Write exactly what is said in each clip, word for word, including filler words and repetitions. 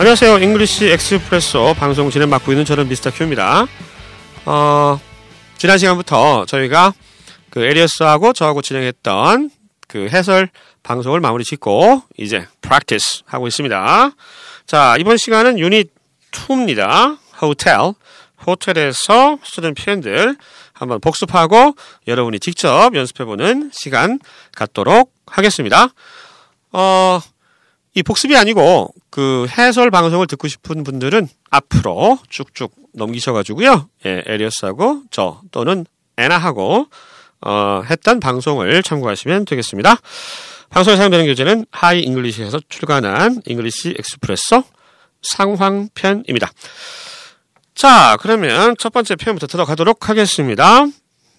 안녕하세요. 잉글리시 엑스프레소 방송 진행 맡고 있는 저는 미스터 큐입니다. 어, 지난 시간부터 저희가 그 에리어스하고 저하고 진행했던 그 해설 방송을 마무리 짓고 이제 practice 하고 있습니다. 자, 이번 시간은 유닛 이입니다. 호텔. 호텔에서 쓰는 표현들 한번 복습하고 여러분이 직접 연습해보는 시간 갖도록 하겠습니다. 어, 이 복습이 아니고 그 해설 방송을 듣고 싶은 분들은 앞으로 쭉쭉 넘기셔가지고요. 예, 에리어스하고 저 또는 애나하고 어, 했던 방송을 참고하시면 되겠습니다. 방송에 사용되는 교재는 하이 잉글리시에서 출간한 잉글리시 엑스프레소 상황편입니다. 자, 그러면 첫 번째 표현부터 들어가도록 하겠습니다.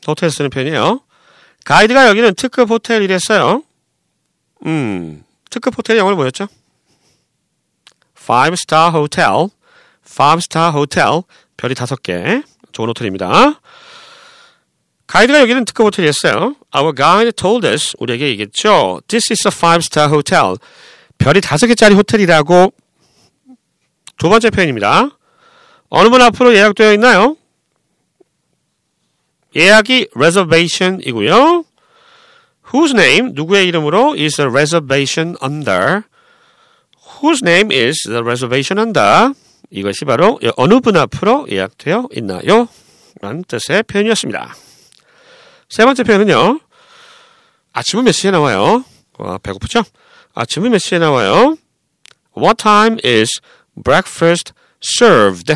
호텔에서 쓰는 표현이에요. 가이드가 여기는 특급 호텔이랬어요. 음, 특급 호텔 영어로 뭐였죠? 파이브 스타 호텔, 파이브 스타 호텔, 별이 다섯 개, 좋은 호텔입니다. 가이드가 여기는 특급 호텔이었어요. Our guide told us, 우리에게 얘기했죠. This is a five star hotel. 별이 다섯 개짜리 호텔이라고. 두 번째 표현입니다. 어느 분 앞으로 예약되어 있나요? 예약이 reservation이고요. Whose name, 누구의 이름으로 is a reservation under. Whose name is the reservation under? 이것이 바로 어느 분 앞으로 예약되어 있나요? 라는 뜻의 표현이었습니다. 세 번째 표현은요. 아침은 몇 시에 나와요? 와, 배고프죠? 아침은 몇 시에 나와요? What time is breakfast served?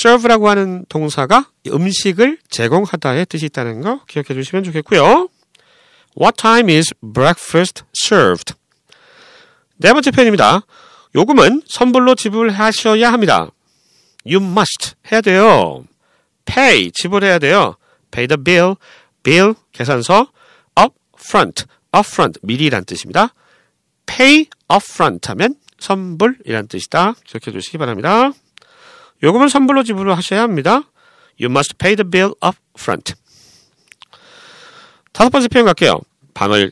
serve라고 하는 동사가 음식을 제공하다의 뜻이 있다는 거 기억해 주시면 좋겠고요. What time is breakfast served? 네 번째 표현입니다. 요금은 선불로 지불하셔야 합니다. You must 해야 돼요. Pay 지불해야 돼요. Pay the bill. bill 계산서 up front. up front 미리란 뜻입니다. pay up front 하면 선불이란 뜻이다. 기억해 주시기 바랍니다. 요금은 선불로 지불을 하셔야 합니다. You must pay the bill up front. 다섯 번째 표현 갈게요. 방을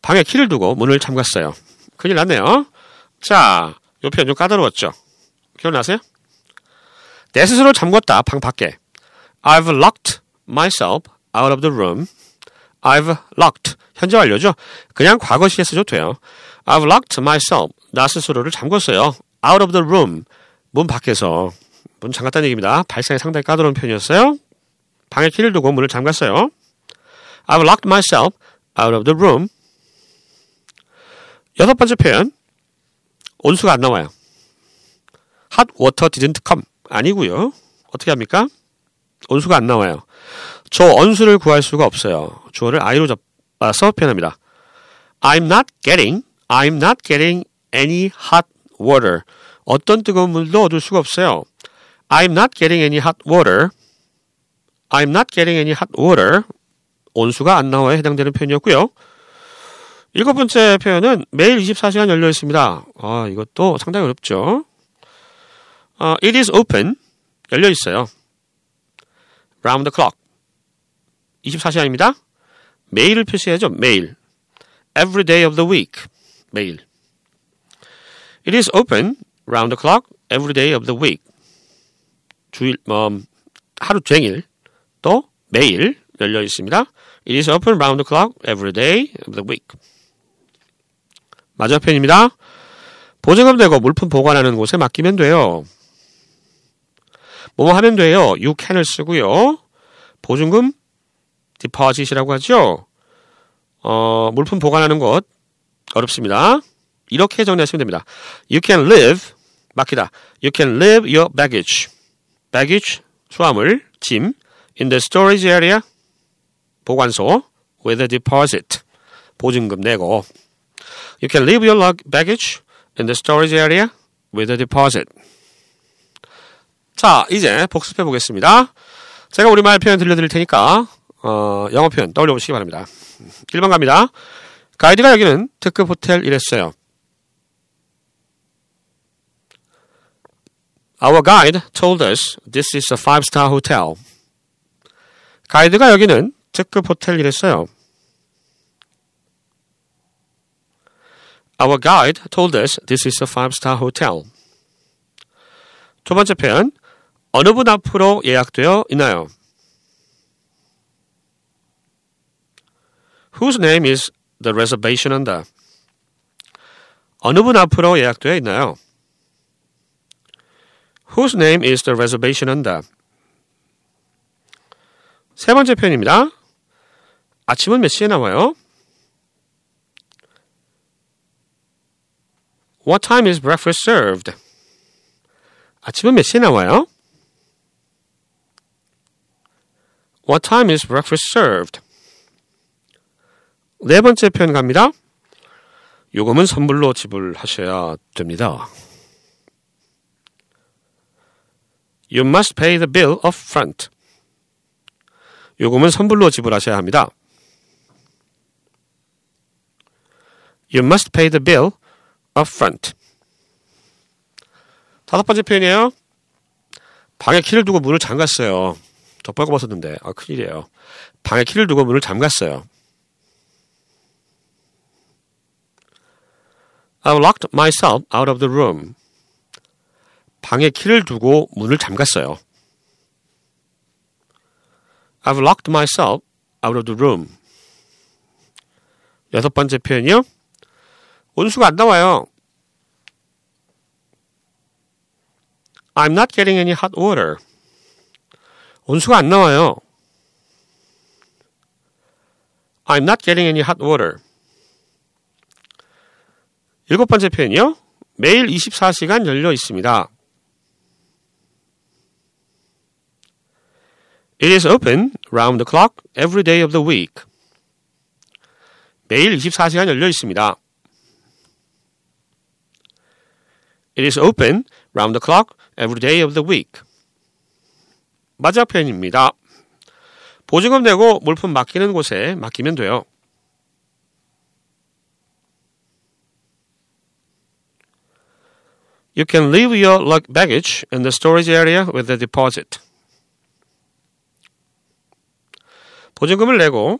방에 키를 두고 문을 잠갔어요. 큰일 났네요. 자, 요 표현 좀 까다로웠죠? 기억나세요? 내 스스로 잠궜다, 방 밖에. I've locked myself out of the room. I've locked. 현재 완료죠? 그냥 과거 시에 써도 돼요. I've locked myself. 나 스스로를 잠궜어요. Out of the room. 문 밖에서. 문 잠갔다는 얘기입니다. 발상이 상당히 까다로운 표현이었어요. 방에 키를 두고 문을 잠갔어요. I've locked myself out of the room. 여섯 번째 표현, 온수가 안 나와요. Hot water didn't come. 아니고요. 어떻게 합니까? 온수가 안 나와요. 저 언수를 구할 수가 없어요. 주어를 I로 잡아서 표현합니다. I'm not getting, I'm not getting any hot water. 어떤 뜨거운 물도 얻을 수가 없어요. I'm not getting any hot water. I'm not getting any hot water. 온수가 안 나와에 해당되는 표현이었고요. 일곱 번째 표현은 매일 이십사 시간 열려 있습니다. 아, 이것도 상당히 어렵죠. 어, it is open. 열려 있어요. round the clock. 이십사 시간입니다. 매일을 표시해야죠. 매일. every day of the week. 매일. it is open. round the clock. every day of the week. 주일, 음, 하루 종일 또 매일 열려 있습니다. it is open round the clock. every day of the week. 마지막 표현입니다. 보증금 내고 물품 보관하는 곳에 맡기면 돼요. 뭐뭐 하면 돼요. You can을 쓰고요. 보증금 deposit이라고 하죠. 어, 물품 보관하는 곳 어렵습니다. 이렇게 정리하시면 됩니다. You can live, 맡기다. You can live your baggage. baggage, 수화물, 짐 in the storage area, 보관소 with a deposit, 보증금 내고 You can leave your baggage in the storage area with a deposit. 자, 이제 복습해 보겠습니다. 제가 우리말 표현 들려드릴 테니까 어, 영어 표현 떠올려 보시기 바랍니다. 일 번 갑니다. 가이드가 여기는 특급 호텔 이랬어요. Our guide told us this is a five star hotel. 가이드가 여기는 특급 호텔 이랬어요. Our guide told us this is a five star hotel. 두 번째 표현, 어느 분 앞으로 예약되어 있나요? Whose name is the reservation under? 어느 분 앞으로 예약되어 있나요? Whose name is the reservation under? 세 번째 표현입니다. 아침은 몇 시에 나와요? What time is breakfast served? 아침은 몇 시에 나와요? What time is breakfast served? 네 번째 표현 갑니다. 요금은 선불로 지불하셔야 됩니다. You must pay the bill up front. 요금은 선불로 지불하셔야 합니다. You must pay the bill up front. 다섯 번째 표현이에요. 방에 키를 두고 문을 잠갔어요. 저 빨고 벗었는데 아 큰일이에요. 방에 키를 두고 문을 잠갔어요. I've locked myself out of the room. 방에 키를 두고 문을 잠갔어요. I've locked myself out of the room. 여섯 번째 표현이요. 온수가 안 나와요. I'm not getting any hot water. 온수가 안 나와요. I'm not getting any hot water. 일곱 번째 표현이요. 매일 이십사 시간 열려 있습니다. It is open round the clock every day of the week. 매일 이십사 시간 열려 있습니다. It is open round the clock every day of the week. 마지막 표현입니다. 보증금 내고 물품 맡기는 곳에 맡기면 돼요. You can leave your baggage in the storage area with the deposit. 보증금을 내고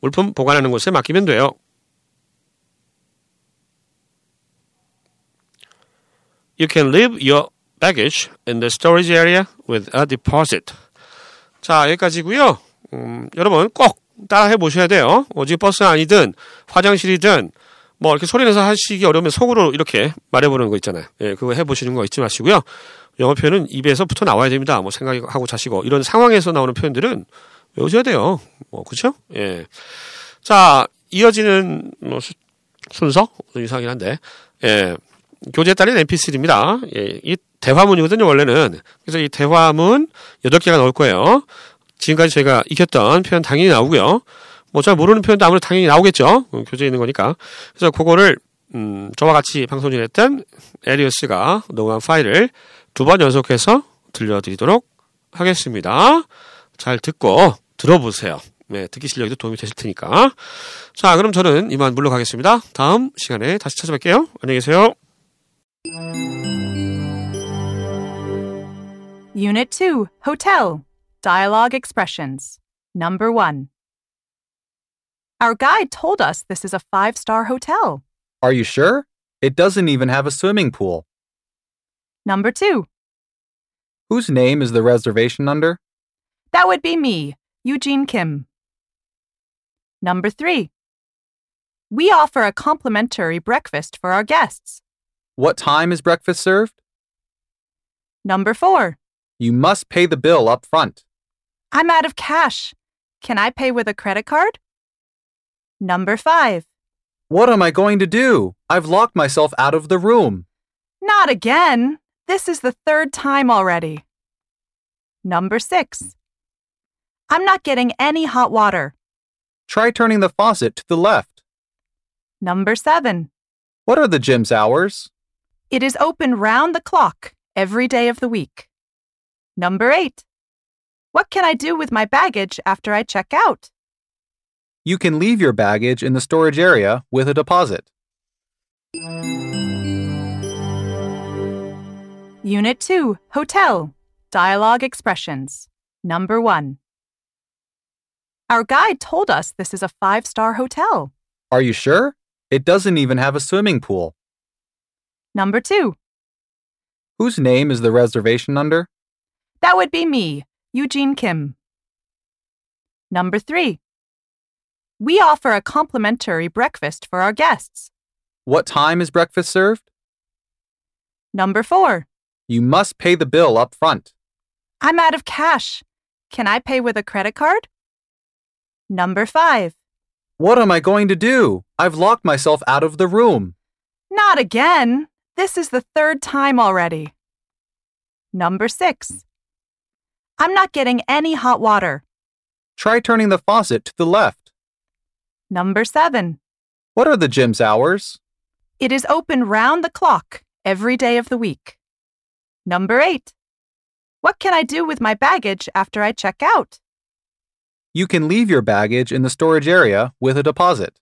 물품 보관하는 곳에 맡기면 돼요. You can leave your baggage in the storage area with a deposit. 자, 여기까지고요. 음, 여러분 꼭 따라해 보셔야 돼요. 어디 버스 안이든 화장실이든 뭐 이렇게 소리내서 하시기 어려우면 속으로 이렇게 말해보는 거 있잖아요. 예, 그거 해보시는 거 잊지 마시고요. 영어 표현은 입에서부터 나와야 됩니다. 뭐 생각하고 자시고 이런 상황에서 나오는 표현들은 외우셔야 돼요. 뭐 그렇죠? 예. 자, 이어지는 뭐 수, 순서 이상하긴 한데, 예, 교재에 딸린 엠피쓰리입니다. 예, 이 대화문이거든요, 원래는. 그래서 이 대화문 여덟 개가 나올 거예요. 지금까지 저희가 익혔던 표현 당연히 나오고요. 뭐 잘 모르는 표현도 아무래도 당연히 나오겠죠. 교재에 있는 거니까. 그래서 그거를 음, 저와 같이 방송 진행했던 에리어스가 녹음한 파일을 두 번 연속해서 들려드리도록 하겠습니다. 잘 듣고 들어보세요. 네, 듣기 실력에도 도움이 되실 테니까. 자, 그럼 저는 이만 물러가겠습니다. 다음 시간에 다시 찾아뵐게요. 안녕히 계세요. Unit two, Hotel. Dialogue expressions. Number one. Our guide told us this is a five-star hotel. Are you sure? It doesn't even have a swimming pool. Number two. Whose name is the reservation under? That would be me, Eugene Kim. Number three. We offer a complimentary breakfast for our guests. What time is breakfast served? Number four. You must pay the bill up front. I'm out of cash. Can I pay with a credit card? Number five. What am I going to do? I've locked myself out of the room. Not again. This is the third time already. Number six. I'm not getting any hot water. Try turning the faucet to the left. Number seven. What are the gym's hours? It is open round the clock every day of the week. Number eight. What can I do with my baggage after I check out? You can leave your baggage in the storage area with a deposit. Unit two, Hotel. Dialogue expressions. Number one. Our guide told us this is a five-star hotel. Are you sure? It doesn't even have a swimming pool. Number two. Whose name is the reservation under? That would be me, Eugene Kim. Number three. We offer a complimentary breakfast for our guests. What time is breakfast served? Number four. You must pay the bill up front. I'm out of cash. Can I pay with a credit card? Number five. What am I going to do? I've locked myself out of the room. Not again. This is the third time already. Number six. I'm not getting any hot water. Try turning the faucet to the left. Number seven. What are the gym's hours? It is open round the clock every day of the week. Number eight. What can I do with my baggage after I check out? You can leave your baggage in the storage area with a deposit.